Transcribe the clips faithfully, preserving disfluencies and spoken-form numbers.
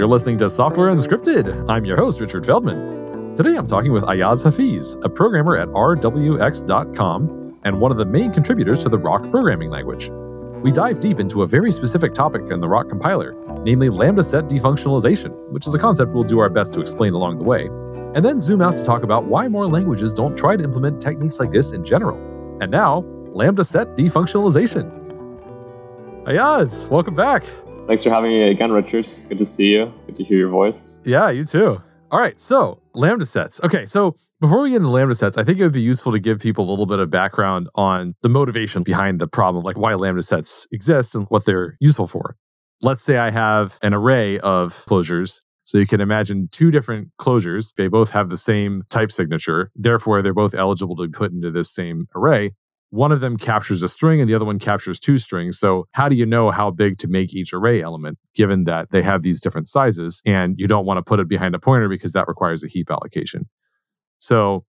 You're listening to Software Unscripted. I'm your host, Richard Feldman. Today I'm talking with Ayaz Hafiz, a programmer at r w x dot com and one of the main contributors to the R O C programming language. We dive deep into a very specific topic in the R O C compiler, namely lambda set defunctionalization, which is a concept we'll do our best to explain along the way, and then zoom out to talk about why more languages don't try to implement techniques like this in general. And now, lambda set defunctionalization. Ayaz, welcome back. Thanks for having me again, Richard. Good to see you. Good to hear your voice. Yeah, you too. All right, so lambda sets. Okay, so before we get into lambda sets, I think it would be useful to give people a little bit of background on the motivation behind the problem, like why lambda sets exist and what they're useful for. Let's say I have an array of closures. So you can imagine two different closures. They both have the same type signature. Therefore, they're both eligible to be put into this same array. One of them captures a string and the other one captures two strings. So how do you know how big to make each array element, given that they have these different sizes and you don't want to put it behind a pointer because that requires a heap allocation? So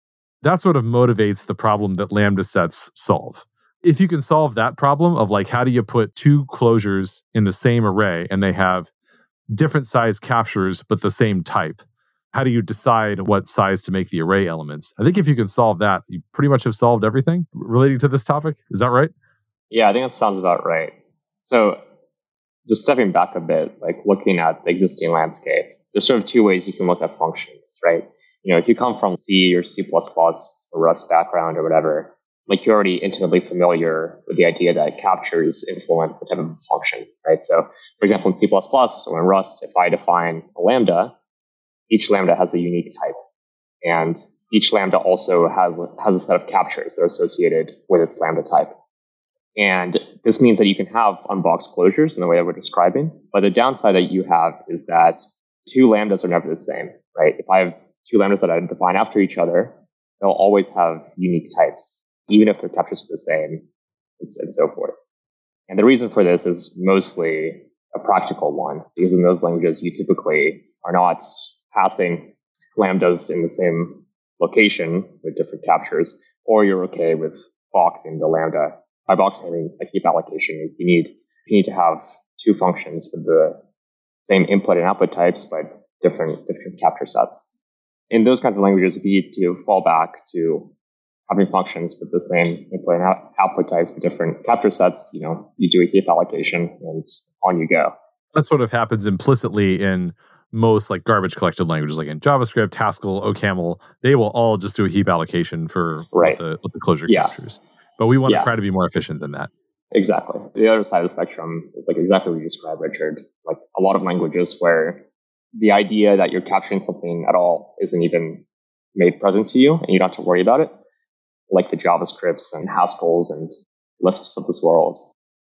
that sort of motivates the problem that lambda sets solve. If you can solve that problem of like, how do you put two closures in the same array and they have different size captures, but the same type? How do you decide what size to make the array elements? I think if you can solve that, you pretty much have solved everything relating to this topic. Is that right? Yeah, I think that sounds about right. So just stepping back a bit, like looking at the existing landscape, there's sort of two ways you can look at functions, right? You know, if you come from C or C plus plus or Rust background or whatever, like you're already intimately familiar with the idea that captures influence the type of function, right? So for example, in C plus plus or in Rust, if I define a lambda, each lambda has a unique type, and each lambda also has, has a set of captures that are associated with its lambda type. And this means that you can have unboxed closures in the way that we're describing, but the downside that you have is that two lambdas are never the same, right? If I have two lambdas that I define after each other, they'll always have unique types, even if their captures are the same, and, and so forth. And the reason for this is mostly a practical one, because in those languages, you typically are not passing lambdas in the same location with different captures, or you're okay with boxing the lambda. By boxing, I mean a heap allocation. You need you need to have two functions with the same input and output types, but different different capture sets. In those kinds of languages, we need to fall back to having functions with the same input and out- output types, but different capture sets. You know, you do a heap allocation, and on you go. That sort of happens implicitly in most like garbage collected languages, like in JavaScript, Haskell, OCaml. They will all just do a heap allocation for right. the, the closure yeah. captures. But we want yeah. to try to be more efficient than that. Exactly. The other side of the spectrum is like exactly what you described, Richard. Like a lot of languages where the idea that you're capturing something at all isn't even made present to you, and you don't have to worry about it, like the JavaScripts and Haskells and Lisps of this world.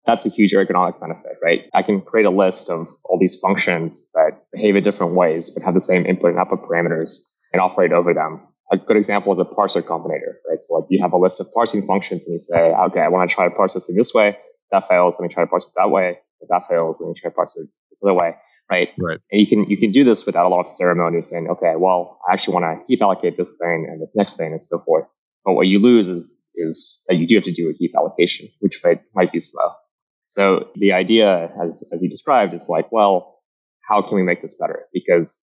That's a huge ergonomic benefit, right? I can create a list of all these functions that behave in different ways, but have the same input and output parameters and operate over them. A good example is a parser combinator, right? So like you have a list of parsing functions and you say, okay, I want to try to parse this in this way. If that fails, let me try to parse it that way. If that fails, let me try to parse it this other way, right? Right. And you can, you can do this without a lot of ceremony saying, okay, well, I actually want to heap allocate this thing and this next thing and so forth. But what you lose is, is that you do have to do a heap allocation, which might, might be slow. So the idea, as as you described, is like, well, how can we make this better? Because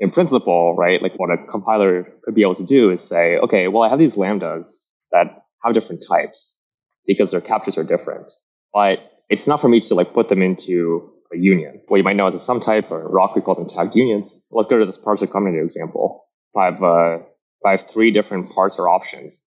in principle, right, like what a compiler could be able to do is say, okay, well, I have these lambdas that have different types because their captures are different. But it's not for me to like put them into a union. What you might know as a sum type, or R O C, we call them tagged unions. Let's go to this parser combinator example. If I have, uh, if I have three different parser options,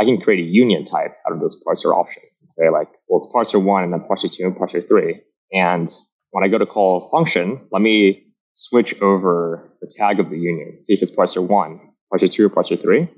I can create a union type out of those parser options and say like, well, it's parser one and then parser two and parser three. And when I go to call a function, let me switch over the tag of the union, see if it's parser one, parser two, or parser three. And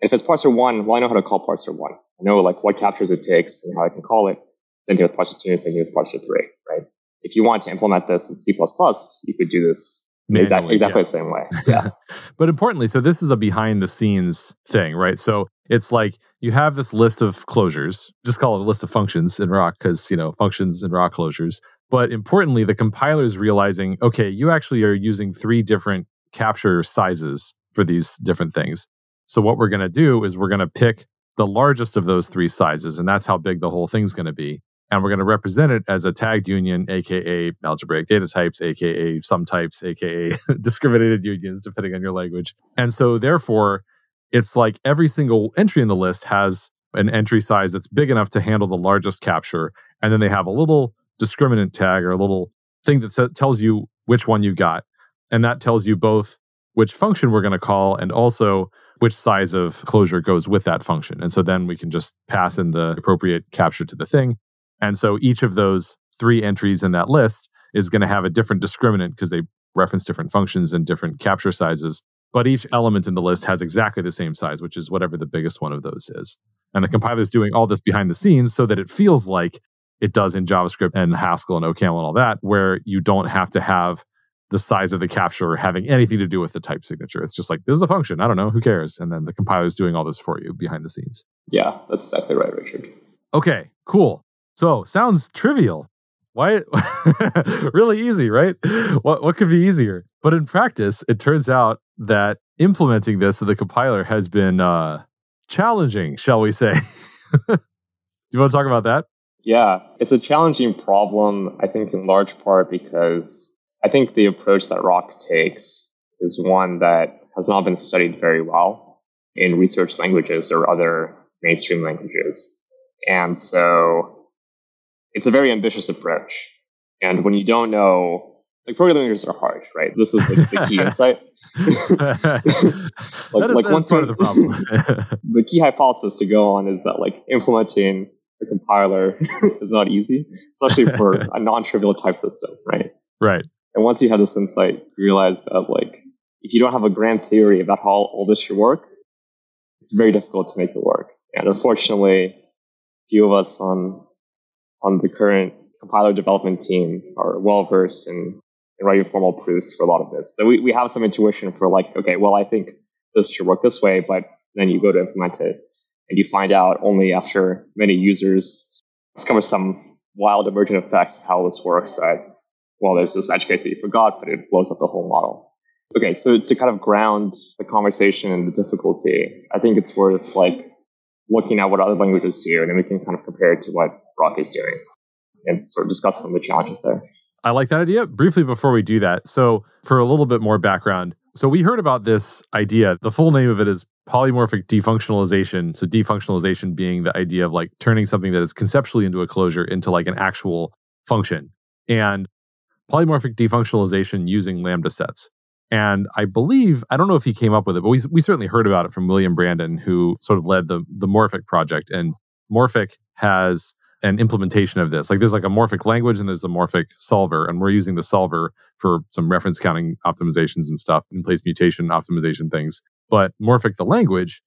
if it's parser one, well, I know how to call parser one. I know like what captures it takes and how I can call it. Same thing with parser two, same thing with parser three, right? If you want to implement this in C plus plus, you could do this Manually, exactly, exactly yeah. the same way. Yeah. But importantly, so this is a behind the scenes thing, right? So it's like you have this list of closures, just call it a list of functions in R O C because, you know, functions in R O C closures. But importantly, the compiler is realizing, okay, you actually are using three different capture sizes for these different things. So what we're going to do is we're going to pick the largest of those three sizes, and that's how big the whole thing's going to be. and we're going to represent it as a tagged union, aka algebraic data types, aka sum types, aka discriminated unions, depending on your language. And so therefore, it's like every single entry in the list has an entry size that's big enough to handle the largest capture. And then they have a little discriminant tag or a little thing that sa- tells you which one you got. And that tells you both which function we're going to call and also which size of closure goes with that function. And so then we can just pass in the appropriate capture to the thing. And so each of those three entries in that list is going to have a different discriminant because they reference different functions and different capture sizes. But each element in the list has exactly the same size, which is whatever the biggest one of those is. And the compiler is doing all this behind the scenes so that it feels like it does in JavaScript and Haskell and OCaml and all that, where you don't have to have the size of the capture having anything to do with the type signature. It's just like, this is a function. I don't know. Who cares? And then the compiler is doing all this for you behind the scenes. Yeah, that's exactly right, Richard. Okay, cool. So sounds trivial. Why? Really easy, right? What, what could be easier? But in practice, it turns out that implementing this in the compiler has been uh, challenging, shall we say. Do you want to talk about that? Yeah, it's a challenging problem, I think, in large part because I think the approach that R O C takes is one that has not been studied very well in research languages or other mainstream languages. And so it's a very ambitious approach. And when you don't know, like, programming languages are hard, right? This is like the key insight. like, that is, like once part of the problem. The key hypothesis to go on is that like implementing a compiler is not easy, especially for a non-trivial type system, right? Right. And once you have this insight, you realize that like if you don't have a grand theory about how all this should work, it's very difficult to make it work. And unfortunately, few of us on on the current compiler development team are well versed in, in writing formal proofs for a lot of this. So we, we have some intuition for like, okay, well, I think this should work this way, but then you go to implement it and you find out only after many users discover some wild emergent effects of how this works that, well, there's this edge case that you forgot, but it blows up the whole model. Okay, so to kind of ground the conversation and the difficulty, I think it's worth like looking at what other languages do, and then we can kind of compare it to what R O C is doing and sort of discuss some of the challenges there. I like that idea. Briefly before we do that, so for a little bit more background, so we heard about this idea. The full name of it is polymorphic defunctionalization. So defunctionalization being the idea of like turning something that is conceptually into a closure into like an actual function. And polymorphic defunctionalization using lambda sets. And I believe, I don't know if he came up with it, but we we certainly heard about it from William Brandon, who sort of led the, the Morphic project. And Morphic has an implementation of this. Like there's like a Morphic language and there's a Morphic solver. And we're using the solver for some reference counting optimizations and stuff, in-place mutation optimization things. But Morphic, the language,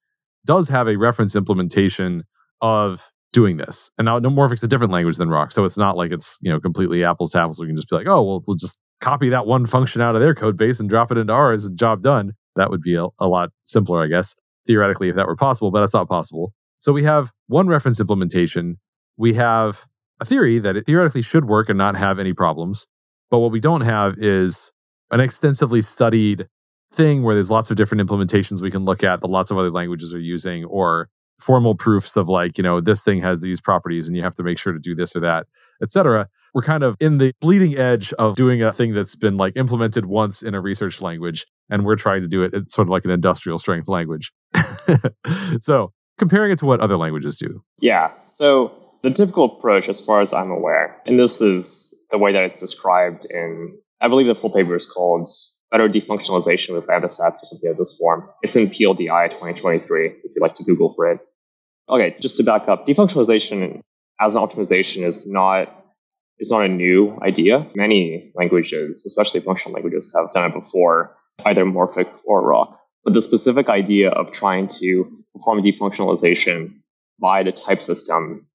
does have a reference implementation of doing this. And now Morphic's a different language than R O C. So it's not like it's, you know, completely apples to apples. We can just be like, oh, well, we'll just copy that one function out of their code base and drop it into ours and job done. That would be a, a lot simpler, I guess, theoretically, if that were possible, but that's not possible. So we have one reference implementation. We have a theory that it theoretically should work and not have any problems. But what we don't have is an extensively studied thing where there's lots of different implementations we can look at that lots of other languages are using, or formal proofs of like, you know, this thing has these properties and you have to make sure to do this or that, et cetera. We're kind of in the bleeding edge of doing a thing that's been like implemented once in a research language, and we're trying to do it. It's sort of like an industrial strength language. So comparing it to what other languages do. Yeah. So the typical approach, as far as I'm aware, and this is the way that it's described in, I believe the full paper is called Better Defunctionalization with Lambda Sets or something of this form. It's in P L D I twenty twenty-three, if you'd like to Google for it. Okay, just to back up, defunctionalization as an optimization is not it's not a new idea. Many languages, especially functional languages, have done it before, either Morphic or R O C. But the specific idea of trying to perform defunctionalization by the type system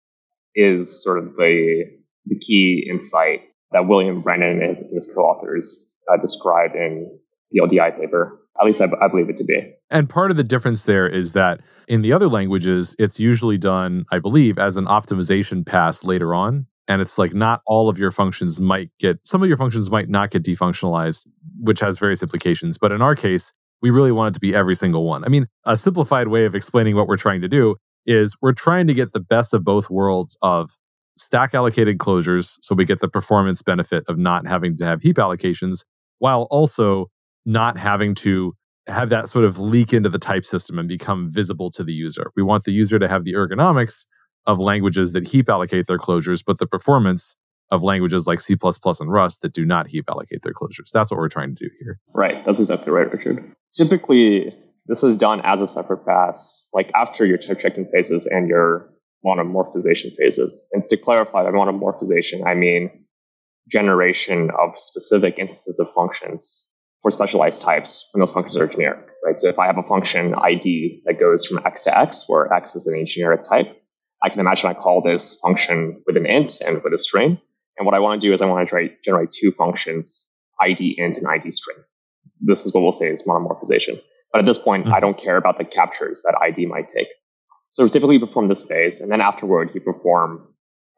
is sort of the, the key insight that William Brandon and his, his co-authors uh, describe in the P L D I paper. At least I, b- I believe it to be. And part of the difference there is that in the other languages, it's usually done, I believe, as an optimization pass later on. And it's like not all of your functions might get, some of your functions might not get defunctionalized, which has various implications. But in our case, we really want it to be every single one. I mean, a simplified way of explaining what we're trying to do is we're trying to get the best of both worlds of stack allocated closures, so we get the performance benefit of not having to have heap allocations, while also not having to have that sort of leak into the type system and become visible to the user. We want the user to have the ergonomics of languages that heap allocate their closures, but the performance of languages like C plus plus and Rust that do not heap allocate their closures. That's what we're trying to do here. Right. That's exactly right, Richard. Typically, this is done as a separate pass, like after your type checking phases and your monomorphization phases. And to clarify, by monomorphization, I mean generation of specific instances of functions for specialized types when those functions are generic, right? So if I have a function I D that goes from X to X, where X is any generic type, I can imagine I call this function with an int and with a string. And what I want to do is I want to generate two functions, I D int and I D string. This is what we'll say is monomorphization. But at this point, mm-hmm. I don't care about the captures that I D might take. So typically you perform this phase, and then afterward you perform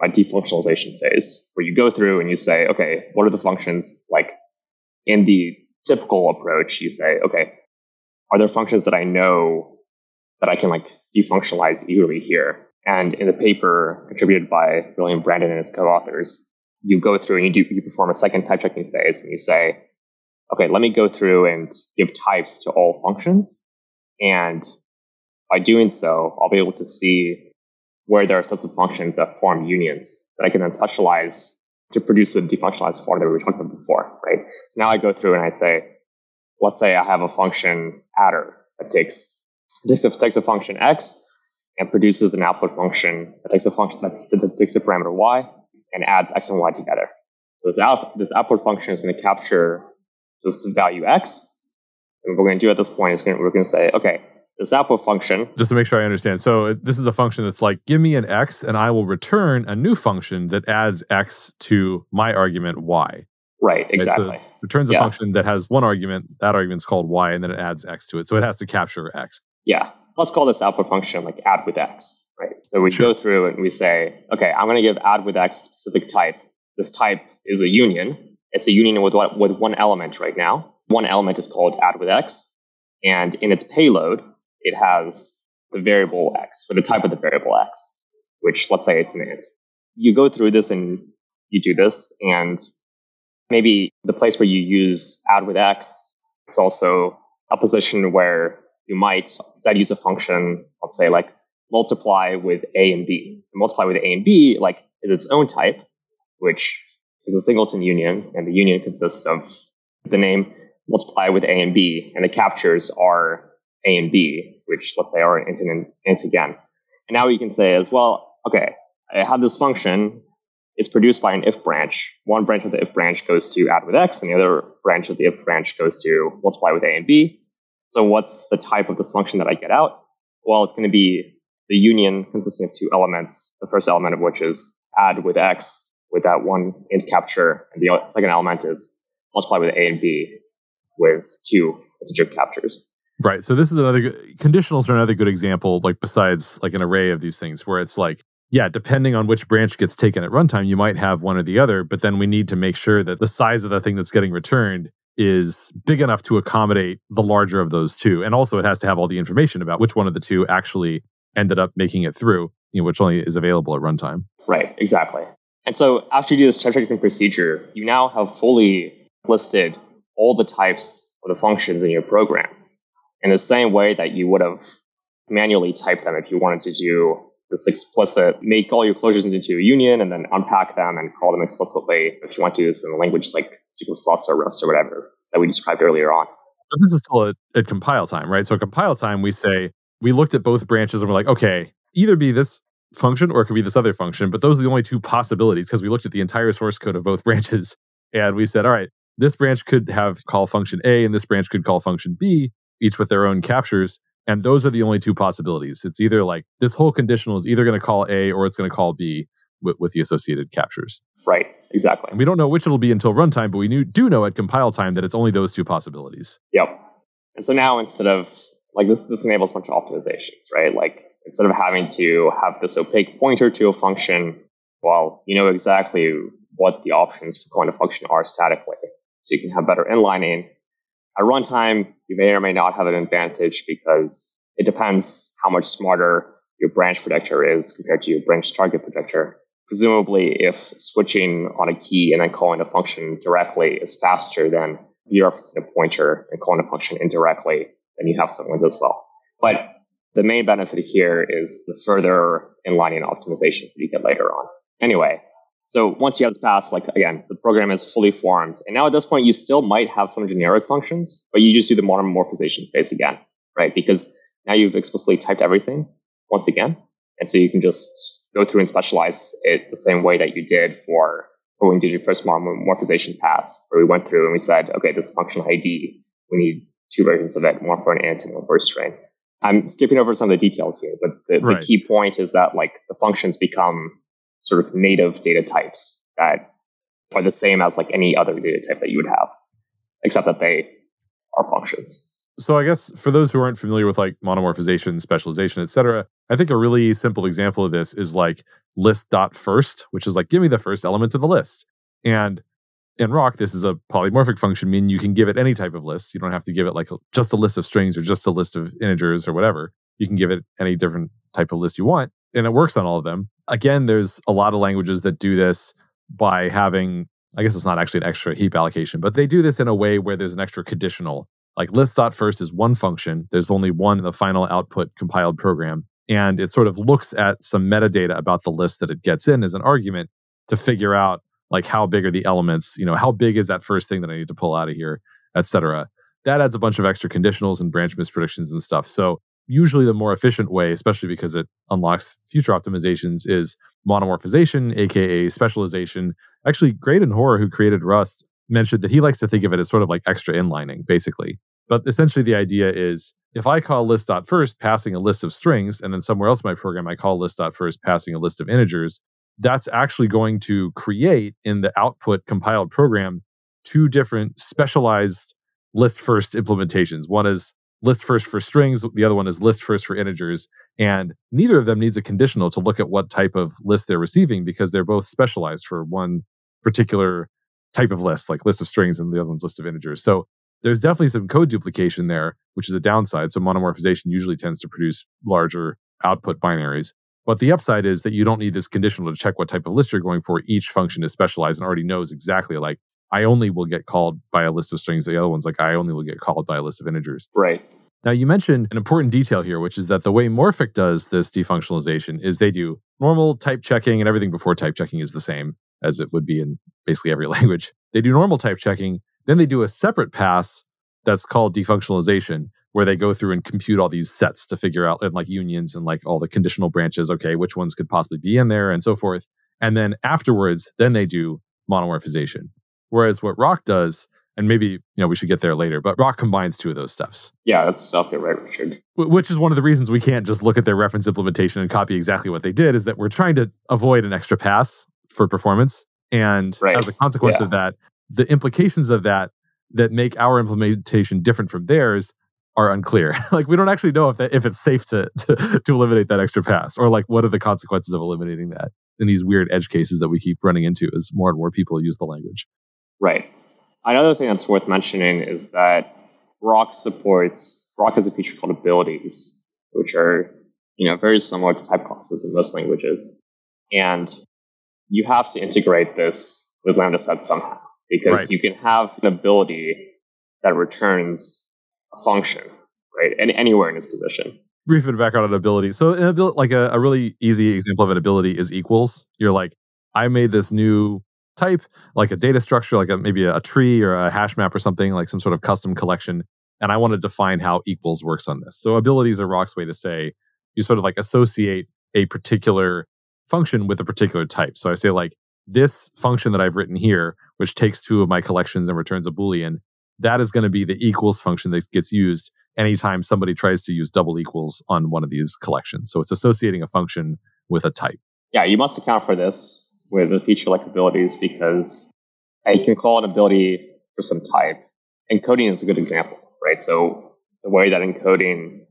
a defunctionalization phase, where you go through and you say, okay, what are the functions, like in the typical approach, you say, okay, are there functions that I know that I can like defunctionalize eagerly here? And in the paper contributed by William Brandon and his co-authors, you go through and you do you perform a second type checking phase, and you say, okay, let me go through and give types to all functions. And by doing so, I'll be able to see where there are sets of functions that form unions that I can then specialize to produce the defunctionalized form that we were talking about before, right? So now I go through and I say, let's say I have a function adder that takes, takes, a, takes a function X and produces an output function that takes a function that, that takes a parameter Y and adds X and Y together. So this, out, this output function is going to capture this value X. And what we're going to do at this point is gonna, we're going to say, okay, this output function. Just to make sure I understand. So this is a function that's like, give me an X and I will return a new function that adds X to my argument Y. Right, exactly. Right, so it returns a yeah. function that has one argument. That argument's called Y, and then it adds X to it. So it has to capture X. Yeah. Let's call this output function like add with X, right? So we sure. go through and we say, okay, I'm going to give add with X specific type. This type is a union. It's a union with what, with one element right now. One element is called add with X. And in its payload, it has the variable X, or the type of the variable X, which let's say it's an int. You go through this and you do this, and maybe the place where you use add with X, it's also a position where you might instead use a function, let's say like multiply with A and B. And multiply with A and B like is its own type, which is a singleton union, and the union consists of the name multiply with A and B, and the captures are A and B, which let's say are an int and int again. And now we can say as well, okay, I have this function. It's produced by an if branch. One branch of the if branch goes to add with X, and the other branch of the if branch goes to multiply with A and B. So what's the type of this function that I get out? Well, it's going to be the union consisting of two elements, the first element of which is add with X with that one int capture, and the second element is multiply with A and B with two integer captures. Right. So this is another good, conditionals are another good example, like besides like an array of these things where it's like, yeah, depending on which branch gets taken at runtime, you might have one or the other, but then we need to make sure that the size of the thing that's getting returned is big enough to accommodate the larger of those two. And also it has to have all the information about which one of the two actually ended up making it through, you know, which only is available at runtime. Right. Exactly. And so after you do this type checking procedure, you now have fully listed all the types of the functions in your program, in the same way that you would have manually typed them if you wanted to do this explicit, make all your closures into a union and then unpack them and call them explicitly if you want to do this in a language like C plus plus or Rust or whatever that we described earlier on. But this is still at, at compile time, right? So at compile time, we say, we looked at both branches and we're like, okay, either be this function or it could be this other function, but those are the only two possibilities because we looked at the entire source code of both branches and we said, all right, this branch could have call function A and this branch could call function B, each with their own captures. And those are the only two possibilities. It's either like this whole conditional is either going to call A or it's going to call B with, with the associated captures. Right, exactly. And we don't know which it'll be until runtime, but we knew, do know at compile time that it's only those two possibilities. Yep. And so now instead of, like this, this enables a bunch of optimizations, right? Like instead of having to have this opaque pointer to a function, well, you know exactly what the options for calling a function are statically. So you can have better inlining. At runtime, you may or may not have an advantage because it depends how much smarter your branch predictor is compared to your branch target predictor. Presumably, if switching on a key and then calling a function directly is faster than dereferencing a pointer and calling a function indirectly, then you have some wins as well. But the main benefit here is the further inlining optimizations that you get later on. Anyway, so once you have this pass, like again, the program is fully formed. And now at this point, you still might have some generic functions, but you just do the monomorphization phase again, right? Because now you've explicitly typed everything once again. And so you can just go through and specialize it the same way that you did for, for when you did your first morphization pass, where we went through and we said, okay, this function I D, we need two versions of it, one for an int and one for a string. I'm skipping over some of the details here, but the, right. the key point is that like the functions become sort of native data types that are the same as like any other data type that you would have, except that they are functions. So I guess for those who aren't familiar with like monomorphization, specialization, et cetera, I think a really simple example of this is like list.first, which is like, give me the first element of the list. And in R O C, this is a polymorphic function, meaning you can give it any type of list. You don't have to give it like just a list of strings or just a list of integers or whatever. You can give it any different type of list you want, and it works on all of them. Again, there's a lot of languages that do this by having, I guess it's not actually an extra heap allocation, but they do this in a way where there's an extra conditional. Like list.first is one function. There's only one in the final output compiled program. And it sort of looks at some metadata about the list that it gets in as an argument to figure out like how big are the elements, you know, how big is that first thing that I need to pull out of here, et cetera. That adds a bunch of extra conditionals and branch mispredictions and stuff. So usually the more efficient way, especially because it unlocks future optimizations, is monomorphization, aka specialization. Actually, Graydon Hoare, who created Rust, mentioned that he likes to think of it as sort of like extra inlining, basically. But essentially the idea is, if I call list.first passing a list of strings, and then somewhere else in my program I call list.first passing a list of integers, that's actually going to create in the output compiled program two different specialized list first implementations. One is list first for strings, the other one is list first for integers, and neither of them needs a conditional to look at what type of list they're receiving because they're both specialized for one particular type of list, like list of strings, and the other one's list of integers. So there's definitely some code duplication there, which is a downside. So monomorphization usually tends to produce larger output binaries. But the upside is that you don't need this conditional to check what type of list you're going for. Each function is specialized and already knows exactly, like, I only will get called by a list of strings. The other one's like, I only will get called by a list of integers. Right. Now, you mentioned an important detail here, which is that the way Morphic does this defunctionalization is they do normal type checking, and everything before type checking is the same as it would be in basically every language. They do normal type checking. Then they do a separate pass that's called defunctionalization, where they go through and compute all these sets to figure out, and like unions and like all the conditional branches, okay, which ones could possibly be in there and so forth. And then afterwards, then they do monomorphization. Whereas what R O C does, and maybe, you know, we should get there later, but R O C combines two of those steps. Yeah, that's software, right, Richard? Which is one of the reasons we can't just look at their reference implementation and copy exactly what they did, is that we're trying to avoid an extra pass for performance. And right. as a consequence yeah. of that, the implications of that that make our implementation different from theirs are unclear. Like, we don't actually know if that, if it's safe to, to to eliminate that extra pass, or like what are the consequences of eliminating that in these weird edge cases that we keep running into as more and more people use the language. Right. Another thing that's worth mentioning is that R O C supports, R O C has a feature called abilities, which are, you know, very similar to type classes in most languages. And you have to integrate this with lambda sets somehow. Because right. you can have an ability that returns a function, right? And anywhere in its position. Brief bit of background on ability. So an ability, like a, a really easy example of an ability is equals. You're like, I made this new type, like a data structure, like a, maybe a, a tree or a hash map or something, like some sort of custom collection. And I want to define how equals works on this. So abilities are R O C's way to say, you sort of like associate a particular function with a particular type. So I say like, this function that I've written here, which takes two of my collections and returns a Boolean, that is going to be the equals function that gets used anytime somebody tries to use double equals on one of these collections. So it's associating a function with a type. Yeah, you must account for this with a feature like abilities, because I can call an ability for some type. Encoding is a good example, right? So the way that encoding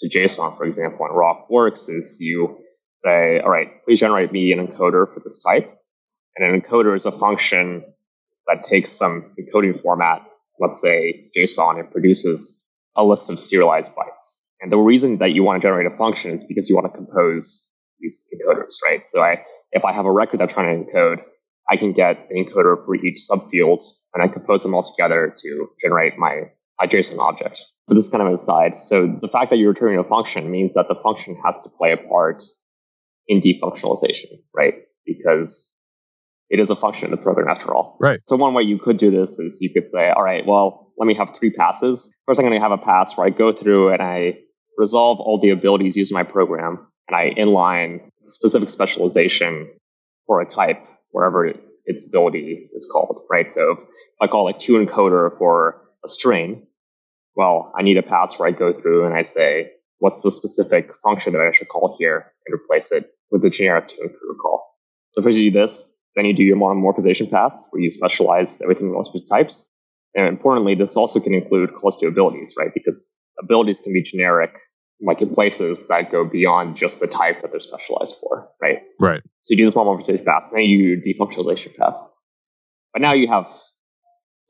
to JSON, for example, in R O C works is you say, all right, please generate me an encoder for this type. And an encoder is a function that takes some encoding format, let's say JSON, and produces a list of serialized bytes. And the reason that you want to generate a function is because you want to compose these encoders, right? So I if I have a record that I'm trying to encode, I can get an encoder for each subfield, and I compose them all together to generate my, my JSON object. But this is kind of an aside. So the fact that you're returning a function means that the function has to play a part in defunctionalization, right? Because it is a function in the program after all. Right. So one way you could do this is you could say, all right, well, let me have three passes. First, I'm going to have a pass where I go through and I resolve all the abilities using my program, and I inline specific specialization for a type wherever it, its ability is called, right? So if I call like to encoder for a string, well, I need a pass where I go through and I say, what's the specific function that I should call here, and replace it with the generic to encoder call. So first you do this, then you do your monomorphization pass where you specialize everything relative to types. And importantly, this also can include calls to abilities, right? Because abilities can be generic, like in places that go beyond just the type that they're specialized for, right? Right. So you do this monomorphization pass, then you do your defunctionalization pass. But now you have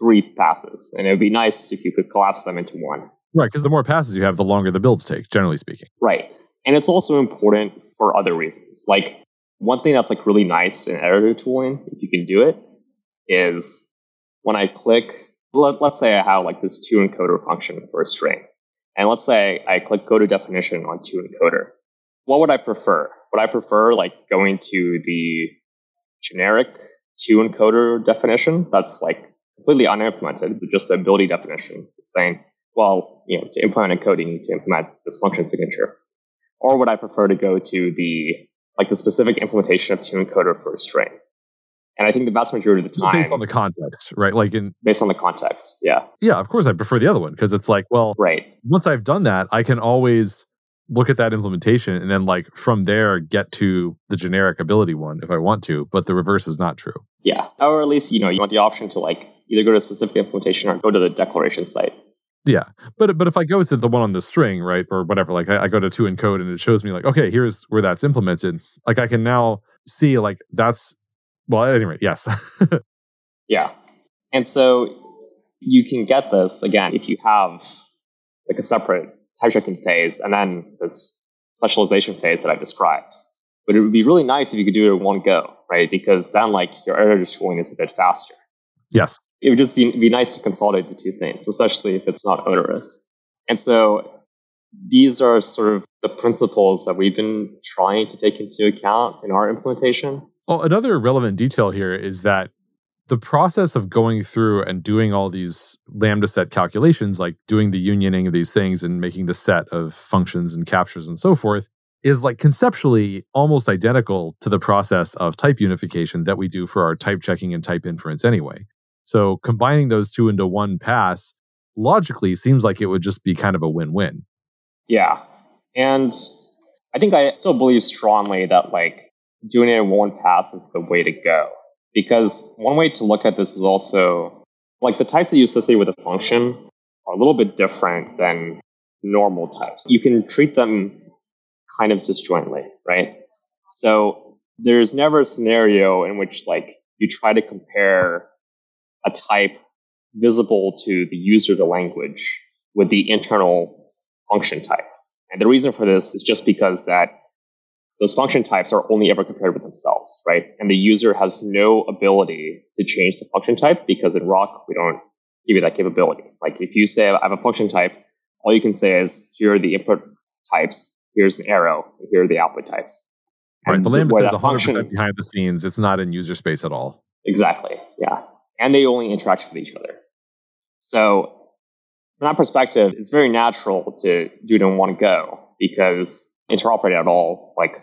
three passes, and it would be nice if you could collapse them into one. Right, because the more passes you have, the longer the builds take, generally speaking. Right. And it's also important for other reasons. Like, one thing that's like really nice in editor tooling, if you can do it, is when I click, let, let's say I have like this to encoder function for a string. And let's say I click go to definition on to encoder. What would I prefer? Would I prefer like going to the generic to encoder definition that's like completely unimplemented, but just the ability definition saying, well, you know, to implement a code, you need to implement this function signature? Or would I prefer to go to the like the specific implementation of to encoder for a string? And I think the vast majority of the time... Based on the context, right? Like in Based on the context, yeah. Yeah, of course I prefer the other one because it's like, well, right. Once I've done that, I can always look at that implementation and then like from there get to the generic ability one if I want to, but the reverse is not true. Yeah, or at least you know you want the option to like either go to a specific implementation or go to the declaration site. Yeah, but but if I go to the one on the string, right, or whatever, like I, I go to to encode and it shows me like, okay, here's where that's implemented. Like I can now see like that's, well, anyway, yes. Yeah. And so you can get this, again, if you have like a separate type checking phase and then this specialization phase that I described. But it would be really nice if you could do it in one go, right? Because then like your editor tooling is a bit faster. Yes. It would just be, be nice to consolidate the two things, especially if it's not onerous. And so these are sort of the principles that we've been trying to take into account in our implementation. Well, another relevant detail here is that the process of going through and doing all these lambda set calculations, like doing the unioning of these things and making the set of functions and captures and so forth, is like conceptually almost identical to the process of type unification that we do for our type checking and type inference anyway. So combining those two into one pass logically seems like it would just be kind of a win-win. Yeah. And I think I still believe strongly that like doing it in one pass is the way to go. Because one way to look at this is also like the types that you associate with a function are a little bit different than normal types. You can treat them kind of disjointly, right? So there's never a scenario in which like you try to compare a type visible to the user of the language with the internal function type. And the reason for this is just because that those function types are only ever compared with themselves, right? And the user has no ability to change the function type because in R O C, we don't give you that capability. Like if you say, I have a function type, all you can say is, here are the input types, here's an arrow, and here are the output types. Right, and the lambda set is one hundred percent function, behind the scenes. It's not in user space at all. Exactly, yeah. And they only interact with each other. So from that perspective, it's very natural to do it in one go because interoperate at all, like,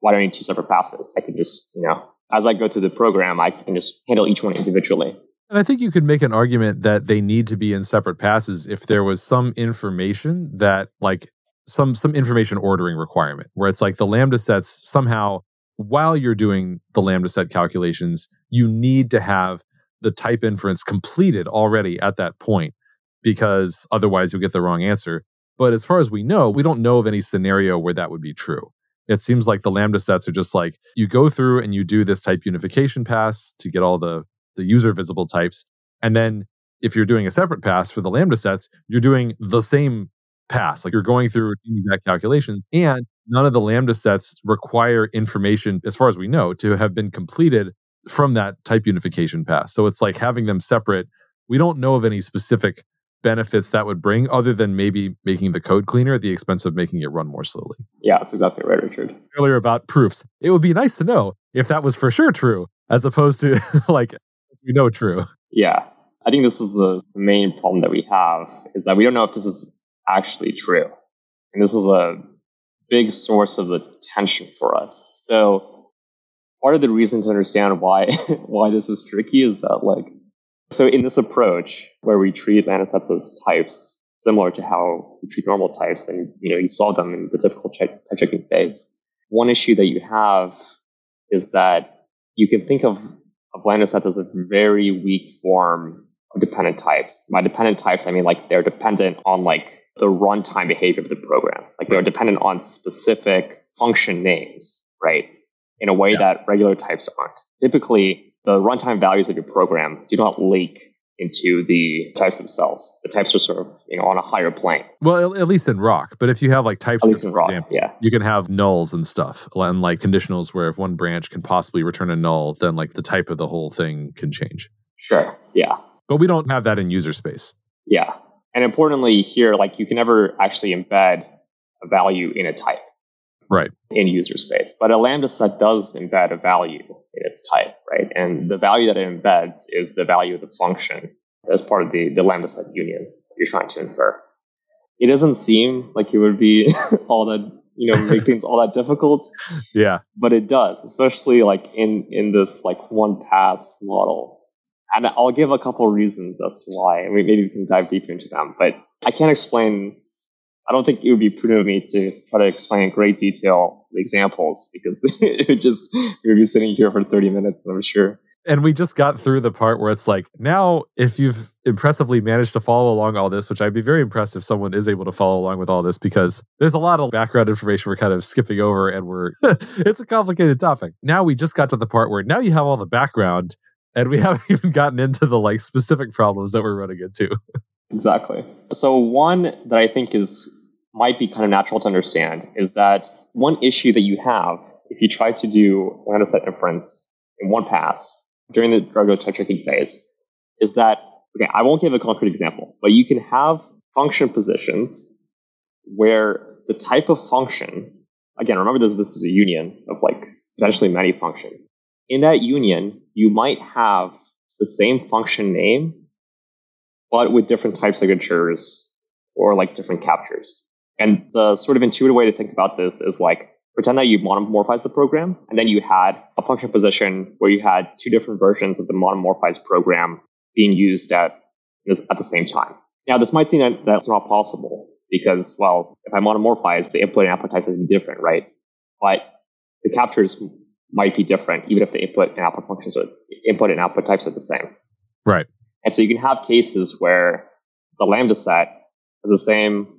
why do I need two separate passes? I can just, you know, as I go through the program, I can just handle each one individually. And I think you could make an argument that they need to be in separate passes if there was some information that, like, some some information ordering requirement, where it's like the lambda sets somehow, while you're doing the lambda set calculations, you need to have the type inference completed already at that point, because otherwise you'll get the wrong answer. But as far as we know, we don't know of any scenario where that would be true. It seems like the lambda sets are just like, you go through and you do this type unification pass to get all the, the user visible types. And then if you're doing a separate pass for the lambda sets, you're doing the same pass. Like you're going through exact calculations and none of the lambda sets require information, as far as we know, to have been completed from that type unification pass. So it's like having them separate. We don't know of any specific benefits that would bring other than maybe making the code cleaner at the expense of making it run more slowly. Yeah, that's exactly right, Richard. Earlier about proofs. It would be nice to know if that was for sure true, as opposed to like, we know true. Yeah, I think this is the main problem that we have, is that we don't know if this is actually true. And this is a big source of the tension for us. So part of the reason to understand why why this is tricky is that, like, so in this approach where we treat lambda sets as types, similar to how we treat normal types, and you know you solve them in the difficult type checking phase, one issue that you have is that you can think of, of lambda sets as a very weak form of dependent types. By dependent types, I mean like they're dependent on like the runtime behavior of the program. Like they're dependent on specific function names, right? In a way yeah. that regular types aren't. Typically, the runtime values of your program do not leak into the types themselves. The types are sort of, you know, on a higher plane. Well, at least in R O C. But if you have like types, for example, yeah. you can have nulls and stuff, and like conditionals where if one branch can possibly return a null, then like the type of the whole thing can change. Sure. Yeah. But we don't have that in user space. Yeah. And importantly here, like you can never actually embed a value in a type. Right. In user space. But a lambda set does embed a value in its type, right? And the value that it embeds is the value of the function as part of the, the lambda set union that you're trying to infer. It doesn't seem like it would be all that, you know, make things all that difficult. Yeah. But it does, especially like in, in this like one pass model. And I'll give a couple of reasons as to why, and maybe we can dive deeper into them. But I can't explain. I don't think it would be prudent of me to try to explain in great detail the examples, because it would just, we would be sitting here for thirty minutes, I'm sure. And we just got through the part where it's like, now, if you've impressively managed to follow along all this, which I'd be very impressed if someone is able to follow along with all this, because there's a lot of background information we're kind of skipping over, and we're, it's a complicated topic. Now we just got to the part where now you have all the background, and we haven't even gotten into the like specific problems that we're running into. Exactly. So one that I think is might be kind of natural to understand is that one issue that you have if you try to do lambda set inference in one pass during the regular type checking phase is that, okay, I won't give a concrete example, but you can have function positions where the type of function, again, remember this, this is a union of like potentially many functions. In that union, you might have the same function name, but with different type signatures or like different captures. And the sort of intuitive way to think about this is like, pretend that you monomorphize the program, and then you had a function position where you had two different versions of the monomorphized program being used at at the same time. Now, this might seem that that's not possible because, well, if I monomorphize, the input and output types would be different, right? But the captures might be different, even if the input and output functions are input and output types are the same. Right. And so you can have cases where the lambda set has the same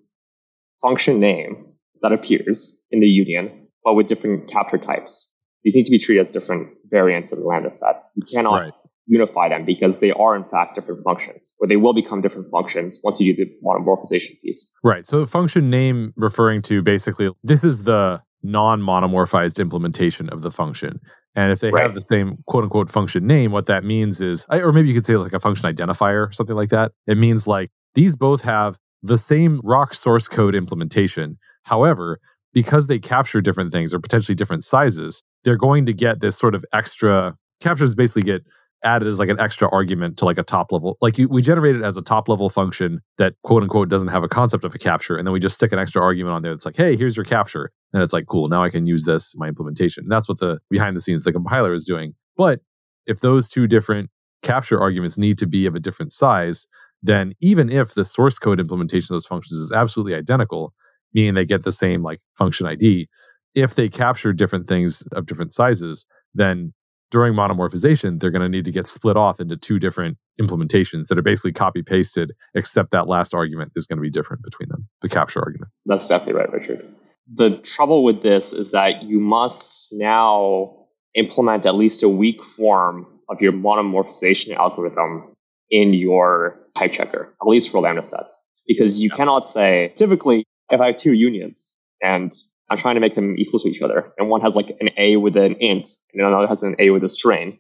function name that appears in the union, but with different capture types. These need to be treated as different variants of the lambda set. You cannot right. unify them because they are, in fact, different functions, or they will become different functions once you do the monomorphization piece. Right. So the function name referring to basically, this is the non-monomorphized implementation of the function. And if they right. have the same quote-unquote function name, what that means is, or maybe you could say like a function identifier or something like that. It means like these both have the same R O C source code implementation. However, because they capture different things or potentially different sizes, they're going to get this sort of extra... Captures basically get added as like an extra argument to like a top level. Like you, we generate it as a top level function that quote unquote doesn't have a concept of a capture. And then we just stick an extra argument on there that's like, hey, here's your capture. And it's like, cool, now I can use this in my implementation. And that's what the behind the scenes, the compiler is doing. But if those two different capture arguments need to be of a different size, then even if the source code implementation of those functions is absolutely identical, meaning they get the same like function I D, if they capture different things of different sizes, then during monomorphization, they're going to need to get split off into two different implementations that are basically copy-pasted, except that last argument is going to be different between them, the capture argument. That's definitely right, Richard. The trouble with this is that you must now implement at least a weak form of your monomorphization algorithm in your type checker, at least for lambda sets, because you yeah. cannot say, typically, if I have two unions and I'm trying to make them equal to each other. And one has like an A with an int, and another has an A with a string.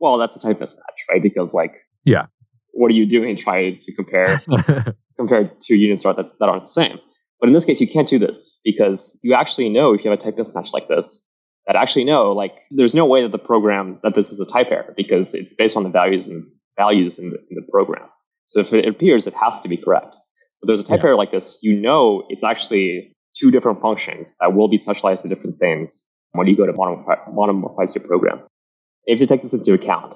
Well, that's a type mismatch, right? Because like, yeah, what are you doing trying to compare compare two units that, that aren't the same? But in this case, you can't do this because you actually know if you have a type mismatch like this, that actually know like there's no way that the program that this is a type error because it's based on the values and values in the, in the program. So if it appears, it has to be correct. So there's a type yeah. error like this. You know, it's actually two different functions that will be specialized to different things when you go to monomorphize, monomorphize your program. You have to take this into account.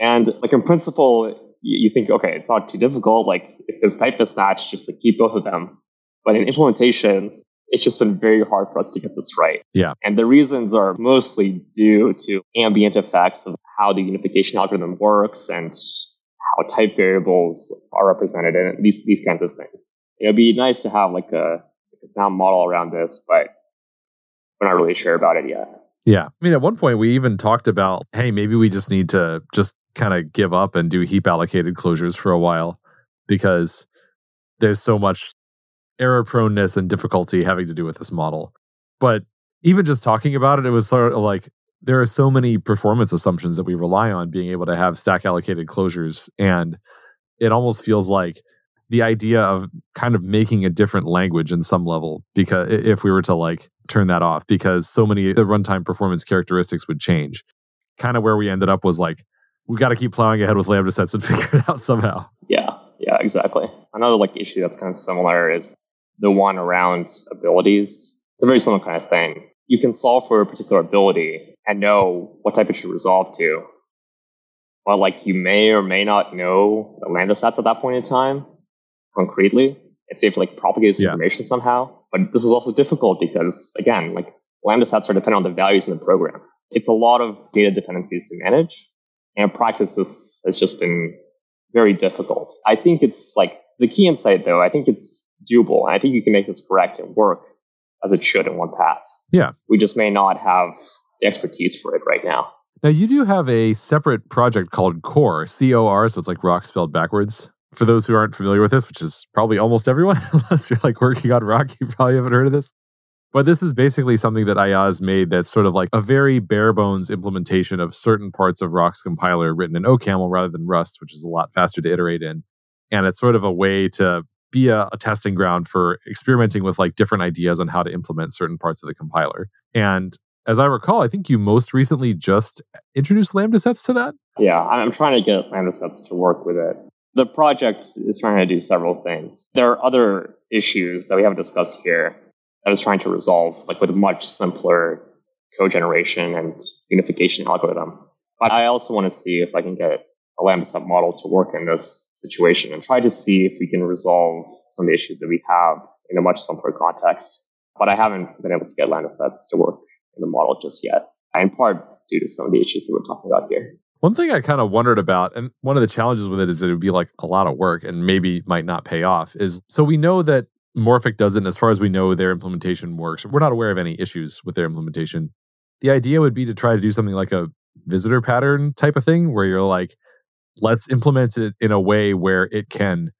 And like in principle, you think, okay, it's not too difficult. Like if there's type mismatch, just like keep both of them. But in implementation, it's just been very hard for us to get this right. Yeah. And the reasons are mostly due to ambient effects of how the unification algorithm works and how type variables are represented and these these kinds of things. It would be nice to have like a, a sound model around this, but we're not really sure about it yet. Yeah. I mean, at one point, we even talked about, hey, maybe we just need to just kind of give up and do heap allocated closures for a while because there's so much error proneness and difficulty having to do with this model. But even just talking about it, it was sort of like, there are so many performance assumptions that we rely on being able to have stack allocated closures. And it almost feels like the idea of kind of making a different language in some level, because if we were to like turn that off, because so many the runtime performance characteristics would change. Kind of where we ended up was like, we got to keep plowing ahead with lambda sets and figure it out somehow. Yeah, yeah, exactly. Another like issue that's kind of similar is the one around abilities. It's a very similar kind of thing. You can solve for a particular ability and know what type it should resolve to. Well, like you may or may not know the lambda sets at that point in time concretely. It's safe to like propagate this yeah. information somehow. But this is also difficult because again, like lambda sets are dependent on the values in the program. It's a lot of data dependencies to manage. And in practice, this has just been very difficult. I think it's like the key insight though, I think it's doable. And I think you can make this correct and work as it should in one pass. Yeah. We just may not have the expertise for it right now. Now, you do have a separate project called Core, C O R, so it's like rock spelled backwards. For those who aren't familiar with this, which is probably almost everyone, unless you're like working on rock, you probably haven't heard of this. But this is basically something that Ayaz made that's sort of like a very bare bones implementation of certain parts of Rock's compiler written in OCaml rather than Rust, which is a lot faster to iterate in. And it's sort of a way to be a, a testing ground for experimenting with like different ideas on how to implement certain parts of the compiler. And as I recall, I think you most recently just introduced lambda sets to that? Yeah, I'm trying to get lambda sets to work with it. The project is trying to do several things. There are other issues that we haven't discussed here that it's trying to resolve, like with a much simpler code generation and unification algorithm. But I also want to see if I can get a lambda set model to work in this situation and try to see if we can resolve some of the issues that we have in a much simpler context. But I haven't been able to get lambda sets to work in the model just yet, in part due to some of the issues that we're talking about here. One thing I kind of wondered about, and one of the challenges with it is that it would be like a lot of work and maybe might not pay off, is so we know that Morphic doesn't, as far as we know, their implementation works. We're not aware of any issues with their implementation. The idea would be to try to do something like a visitor pattern type of thing where you're like, let's implement it in a way where it can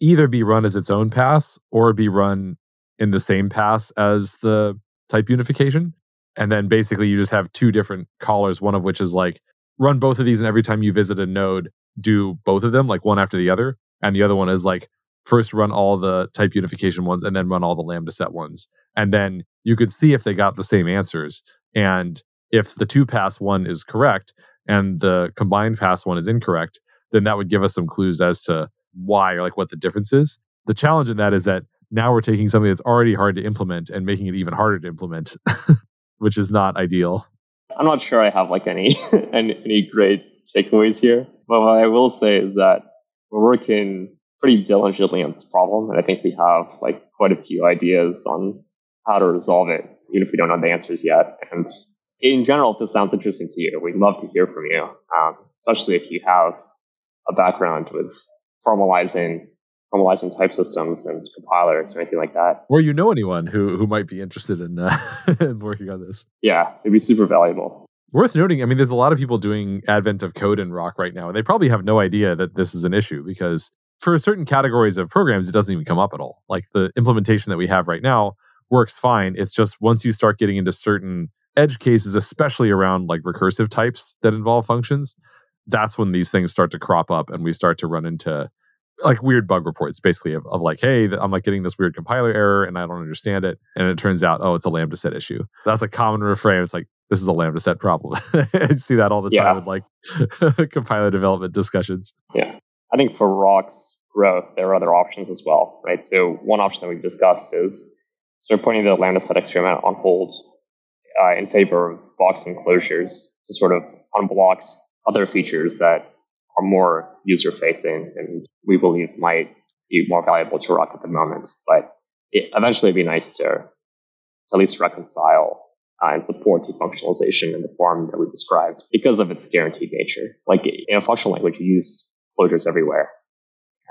either be run as its own pass or be run in the same pass as the type unification. And then basically you just have two different callers, one of which is like, run both of these and every time you visit a node, do both of them, like one after the other. And the other one is like, first run all the type unification ones and then run all the lambda set ones. And then you could see if they got the same answers. And if the two pass one is correct and the combined pass one is incorrect, then that would give us some clues as to why or like what the difference is. The challenge in that is that now we're taking something that's already hard to implement and making it even harder to implement, which is not ideal. I'm not sure I have like any any great takeaways here, but what I will say is that we're working pretty diligently on this problem, and I think we have like quite a few ideas on how to resolve it, even if we don't know the answers yet. And in general, if this sounds interesting to you, we'd love to hear from you, um, especially if you have a background with formalizing formalizing type systems and compilers or anything like that. Or you know anyone who, who might be interested in uh, working on this. Yeah, it'd be super valuable. Worth noting, I mean, there's a lot of people doing Advent of Code in Rock right now, and they probably have no idea that this is an issue because for certain categories of programs, it doesn't even come up at all. Like the implementation that we have right now works fine. It's just once you start getting into certain edge cases, especially around like recursive types that involve functions, that's when these things start to crop up and we start to run into like weird bug reports basically of, of like, hey, I'm like getting this weird compiler error and I don't understand it. And it turns out, oh, it's a lambda set issue. That's a common refrain. It's like, this is a lambda set problem. I see that all the yeah. time in like compiler development discussions. Yeah. I think for R O C's growth, there are other options as well, right? So one option that we've discussed is sort of putting the lambda set experiment on hold uh, in favor of box enclosures to sort of unblock other features that are more user-facing and we believe might be more valuable to R O C at the moment. But it eventually it'd be nice to, to at least reconcile uh, and support defunctionalization in the form that we described because of its guaranteed nature. Like in a functional language, you use closures everywhere.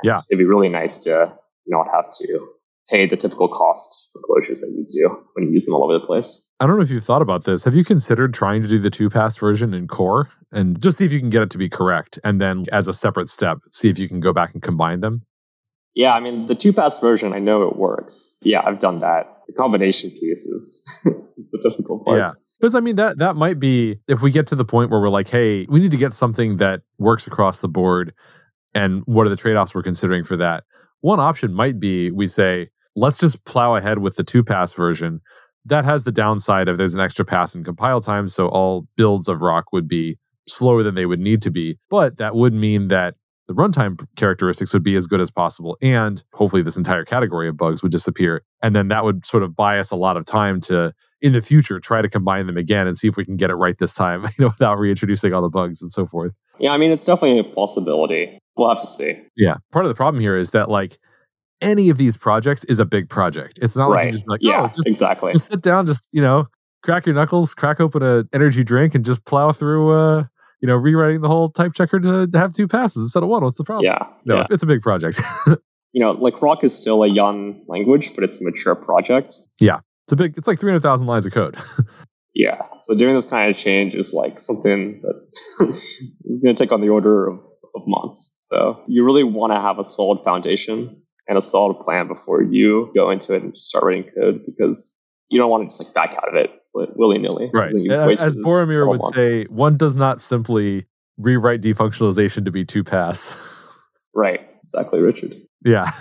Yeah. It'd be really nice to not have to pay the typical cost for closures that you do when you use them all over the place. I don't know if you've thought about this. Have you considered trying to do the two-pass version in Core and just see if you can get it to be correct and then as a separate step, see if you can go back and combine them? Yeah, I mean, the two-pass version, I know it works. Yeah, I've done that. The combination piece is, is the difficult part. Yeah, because I mean, that, that might be, if we get to the point where we're like, hey, we need to get something that works across the board and what are the trade-offs we're considering for that? One option might be we say, let's just plow ahead with the two-pass version. That has the downside of there's an extra pass in compile time, so all builds of R O C would be slower than they would need to be. But that would mean that the runtime characteristics would be as good as possible, and hopefully this entire category of bugs would disappear. And then that would sort of buy us a lot of time to, in the future, try to combine them again and see if we can get it right this time, you know, without reintroducing all the bugs and so forth. Yeah, I mean, it's definitely a possibility. We'll have to see. Yeah. Part of the problem here is that, like, any of these projects is a big project. It's not right. like you just be like, yeah, oh, just, exactly. just sit down, just, you know, crack your knuckles, crack open an energy drink and just plow through, uh, you know, rewriting the whole type checker to, to have two passes instead of one. What's the problem? Yeah. No, yeah. It's, it's a big project. You know, like R O C is still a young language, but it's a mature project. Yeah. It's a big, it's like three hundred thousand lines of code. Yeah. So doing this kind of change is like something that is going to take on the order of, of months. So you really want to have a solid foundation and a solid plan before you go into it and start writing code, because you don't want to just like back out of it willy-nilly. Right. As Boromir would months. say, one does not simply rewrite defunctionalization to be two-pass. Right. Exactly, Richard. Yeah.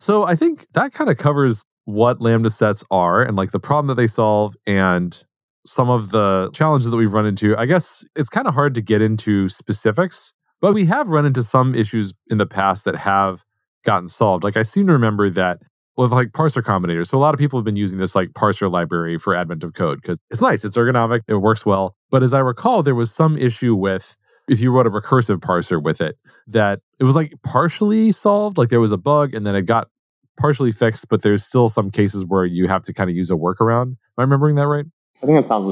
So I think that kind of covers what lambda sets are and like the problem that they solve and some of the challenges that we've run into. I guess it's kind of hard to get into specifics, but we have run into some issues in the past that have gotten solved. Like I seem to remember that with like parser combinators. So a lot of people have been using this like parser library for Advent of Code because it's nice, it's ergonomic, it works well. But as I recall, there was some issue with if you wrote a recursive parser with it that it was like partially solved. Like there was a bug and then it got partially fixed, but there's still some cases where you have to kind of use a workaround. Am I remembering that right? I think that sounds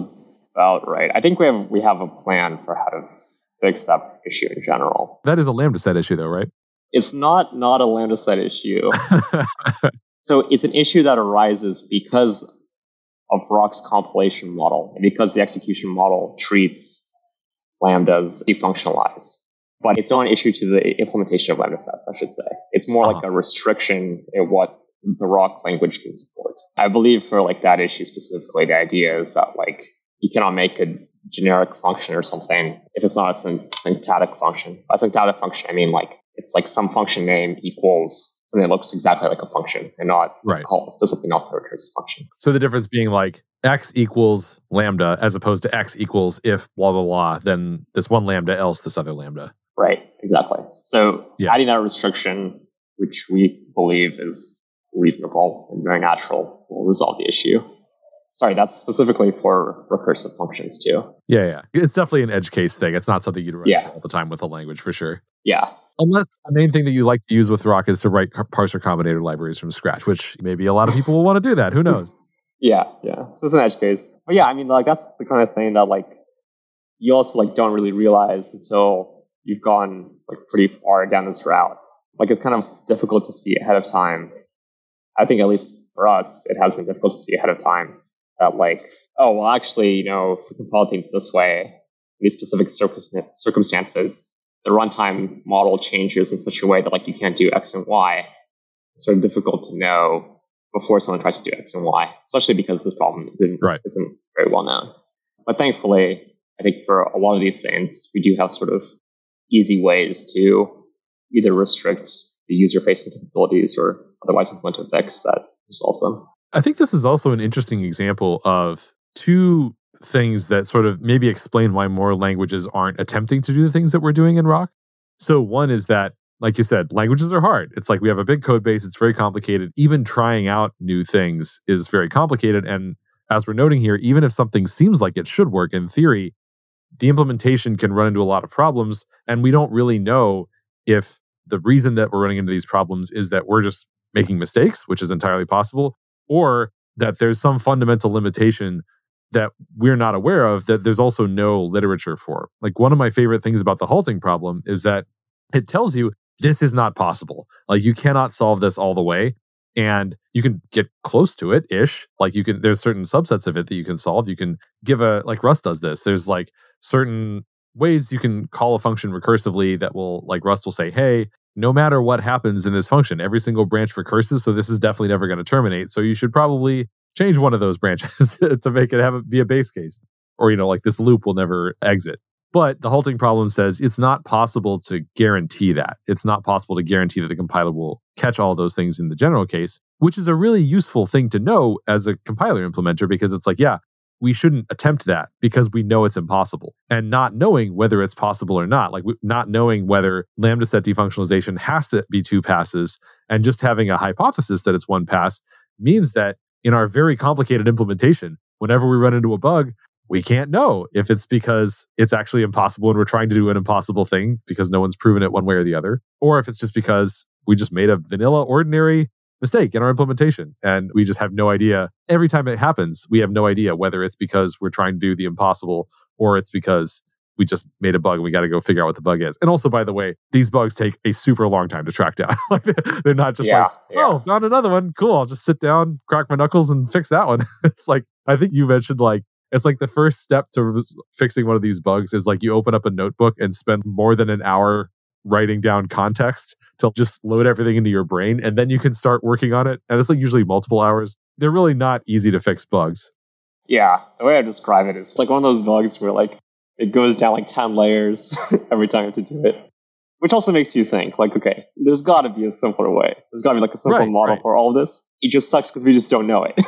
about right. I think we have we have a plan for how to fix that issue in general. That is a lambda set issue though, right? It's not not a lambda set issue. So it's an issue that arises because of R O C's compilation model and because the execution model treats lambdas defunctionalized. But it's not an issue to the implementation of lambda sets, I should say. It's more uh-huh. like a restriction in what the R O C language can support. I believe for like that issue specifically, the idea is that like you cannot make a generic function or something if it's not a synct- syntactic function. By syntactic function, I mean like it's like some function name equals something that looks exactly like a function and not right. called to something else that returns a function. So the difference being like x equals lambda as opposed to x equals if blah, blah, blah, then this one lambda else this other lambda. Right, exactly. So yeah. adding that restriction, which we believe is reasonable and very natural, will resolve the issue. Sorry, that's specifically for recursive functions too. Yeah, yeah. It's definitely an edge case thing. It's not something you'd run yeah. into all the time with a language for sure. Yeah. Unless the main thing that you like to use with R O C is to write parser combinator libraries from scratch, which maybe a lot of people will want to do that. Who knows? Yeah, yeah. So it's an edge case. But yeah, I mean, like that's the kind of thing that like you also like don't really realize until you've gone like pretty far down this route. Like it's kind of difficult to see ahead of time. I think at least for us, it has been difficult to see ahead of time that like, oh, well, actually, you know, if we compile things this way, in these specific circumstances, the runtime model changes in such a way that like you can't do X and Y. It's sort of difficult to know before someone tries to do X and Y, especially because this problem isn't, right. isn't very well known. But thankfully, I think for a lot of these things, we do have sort of easy ways to either restrict the user-facing capabilities or otherwise implement a fix that resolves them. I think this is also an interesting example of two things that sort of maybe explain why more languages aren't attempting to do the things that we're doing in R O C. So one is that, like you said, languages are hard. It's like we have a big code base. It's very complicated. Even trying out new things is very complicated. And as we're noting here, even if something seems like it should work in theory, the implementation can run into a lot of problems. And we don't really know if the reason that we're running into these problems is that we're just making mistakes, which is entirely possible, or that there's some fundamental limitation that we're not aware of that there's also no literature for. Like, one of my favorite things about the halting problem is that it tells you this is not possible. Like, you cannot solve this all the way, and you can get close to it ish. Like, you can, there's certain subsets of it that you can solve. You can give a, like Rust does this. There's like certain ways you can call a function recursively that will, like Rust will say, hey, no matter what happens in this function, every single branch recurses, so this is definitely never going to terminate. So you should probably change one of those branches to make it have a, be a base case. Or, you know, like this loop will never exit. But the halting problem says it's not possible to guarantee that. It's not possible to guarantee that the compiler will catch all those things in the general case, which is a really useful thing to know as a compiler implementer, because it's like, yeah, we shouldn't attempt that because we know it's impossible. And not knowing whether it's possible or not, like not knowing whether lambda set defunctionalization has to be two passes, and just having a hypothesis that it's one pass means that in our very complicated implementation, whenever we run into a bug, we can't know if it's because it's actually impossible and we're trying to do an impossible thing because no one's proven it one way or the other, or if it's just because we just made a vanilla ordinary mistake in our implementation and we just have no idea. Every time it happens, we have no idea whether it's because we're trying to do the impossible or it's because we just made a bug and we got to go figure out what the bug is. And also, by the way, these bugs take a super long time to track down. Like, they're not just yeah, like, oh, yeah. found another one. Cool. I'll just sit down, crack my knuckles and fix that one. It's like, I think you mentioned, like, it's like the first step to fixing one of these bugs is like you open up a notebook and spend more than an hour writing down context to just load everything into your brain. And then you can start working on it. And it's like usually multiple hours. They're really not easy to fix bugs. Yeah. The way I describe it is like one of those bugs where like, it goes down like ten layers every time to do it, which also makes you think like, okay, there's got to be a simpler way. There's got to be like a simple right, model right. for all of this. It just sucks because we just don't know it.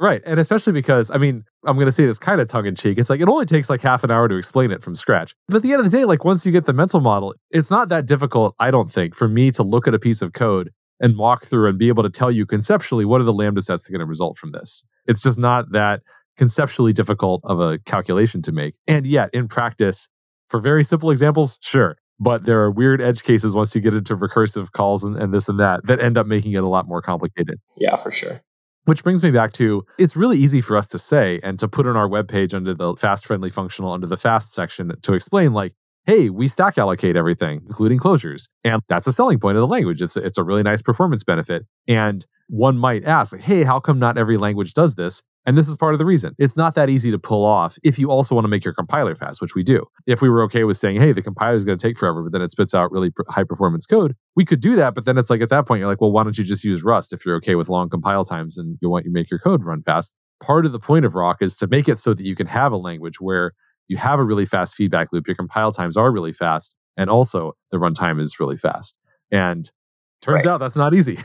Right. And especially because, I mean, I'm going to say this kind of tongue in cheek. It's like, it only takes like half an hour to explain it from scratch. But at the end of the day, like once you get the mental model, it's not that difficult, I don't think, for me to look at a piece of code and walk through and be able to tell you conceptually, what are the lambda sets that are going to result from this? It's just not that conceptually difficult of a calculation to make. And yet, in practice, for very simple examples, sure. But there are weird edge cases once you get into recursive calls and, and this and that that end up making it a lot more complicated. Yeah, for sure. Which brings me back to, it's really easy for us to say and to put on our webpage under the fast, friendly, functional, under the fast section to explain like, hey, we stack allocate everything, including closures. And that's a selling point of the language. It's, it's a really nice performance benefit. And one might ask, like, hey, how come not every language does this? And this is part of the reason. It's not that easy to pull off if you also want to make your compiler fast, which we do. If we were okay with saying, hey, the compiler is going to take forever, but then it spits out really high-performance code, we could do that. But then it's like at that point, you're like, well, why don't you just use Rust if you're okay with long compile times and you want to make your code run fast? Part of the point of R O C is to make it so that you can have a language where you have a really fast feedback loop, your compile times are really fast, and also the runtime is really fast. And turns right. out that's not easy.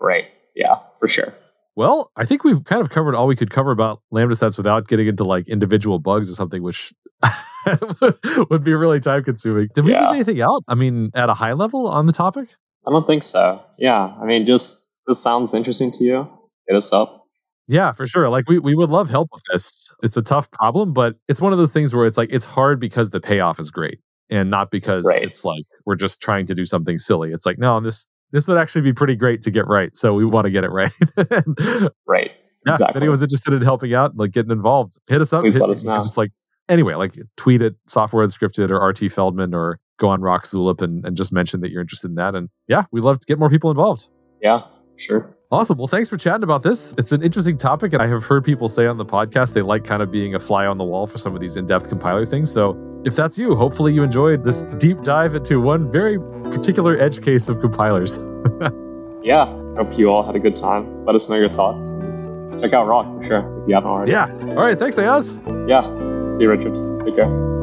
Right. Yeah, for sure. Well, I think we've kind of covered all we could cover about lambda sets without getting into like individual bugs or something, which would be really time consuming. Did we yeah. leave anything out? I mean, at a high level on the topic? I don't think so. Yeah. I mean, just this sounds interesting to you. Hit us up. Yeah, for sure. Like we, we would love help with this. It's a tough problem, but it's one of those things where it's like, it's hard because the payoff is great and not because right. it's like, we're just trying to do something silly. It's like, no, this... This would actually be pretty great to get right. So we want to get it right. Right. Yeah, exactly. If anyone's interested in helping out, like getting involved, hit us up. Please hit, let us know. Just like, anyway, like tweet at Software Unscripted or R T Feldman or go on R O C Zulip and, and just mention that you're interested in that. And yeah, we'd love to get more people involved. Yeah, sure. Awesome. Well, thanks for chatting about this. It's an interesting topic. And I have heard people say on the podcast, they like kind of being a fly on the wall for some of these in-depth compiler things. So if that's you, hopefully you enjoyed this deep dive into one very particular edge case of compilers. Yeah, I hope you all had a good time. Let us know your thoughts. Check out R O C for sure if you haven't already. Yeah. All right. Thanks, Ayaz. Yeah. See you, Richard. Take care.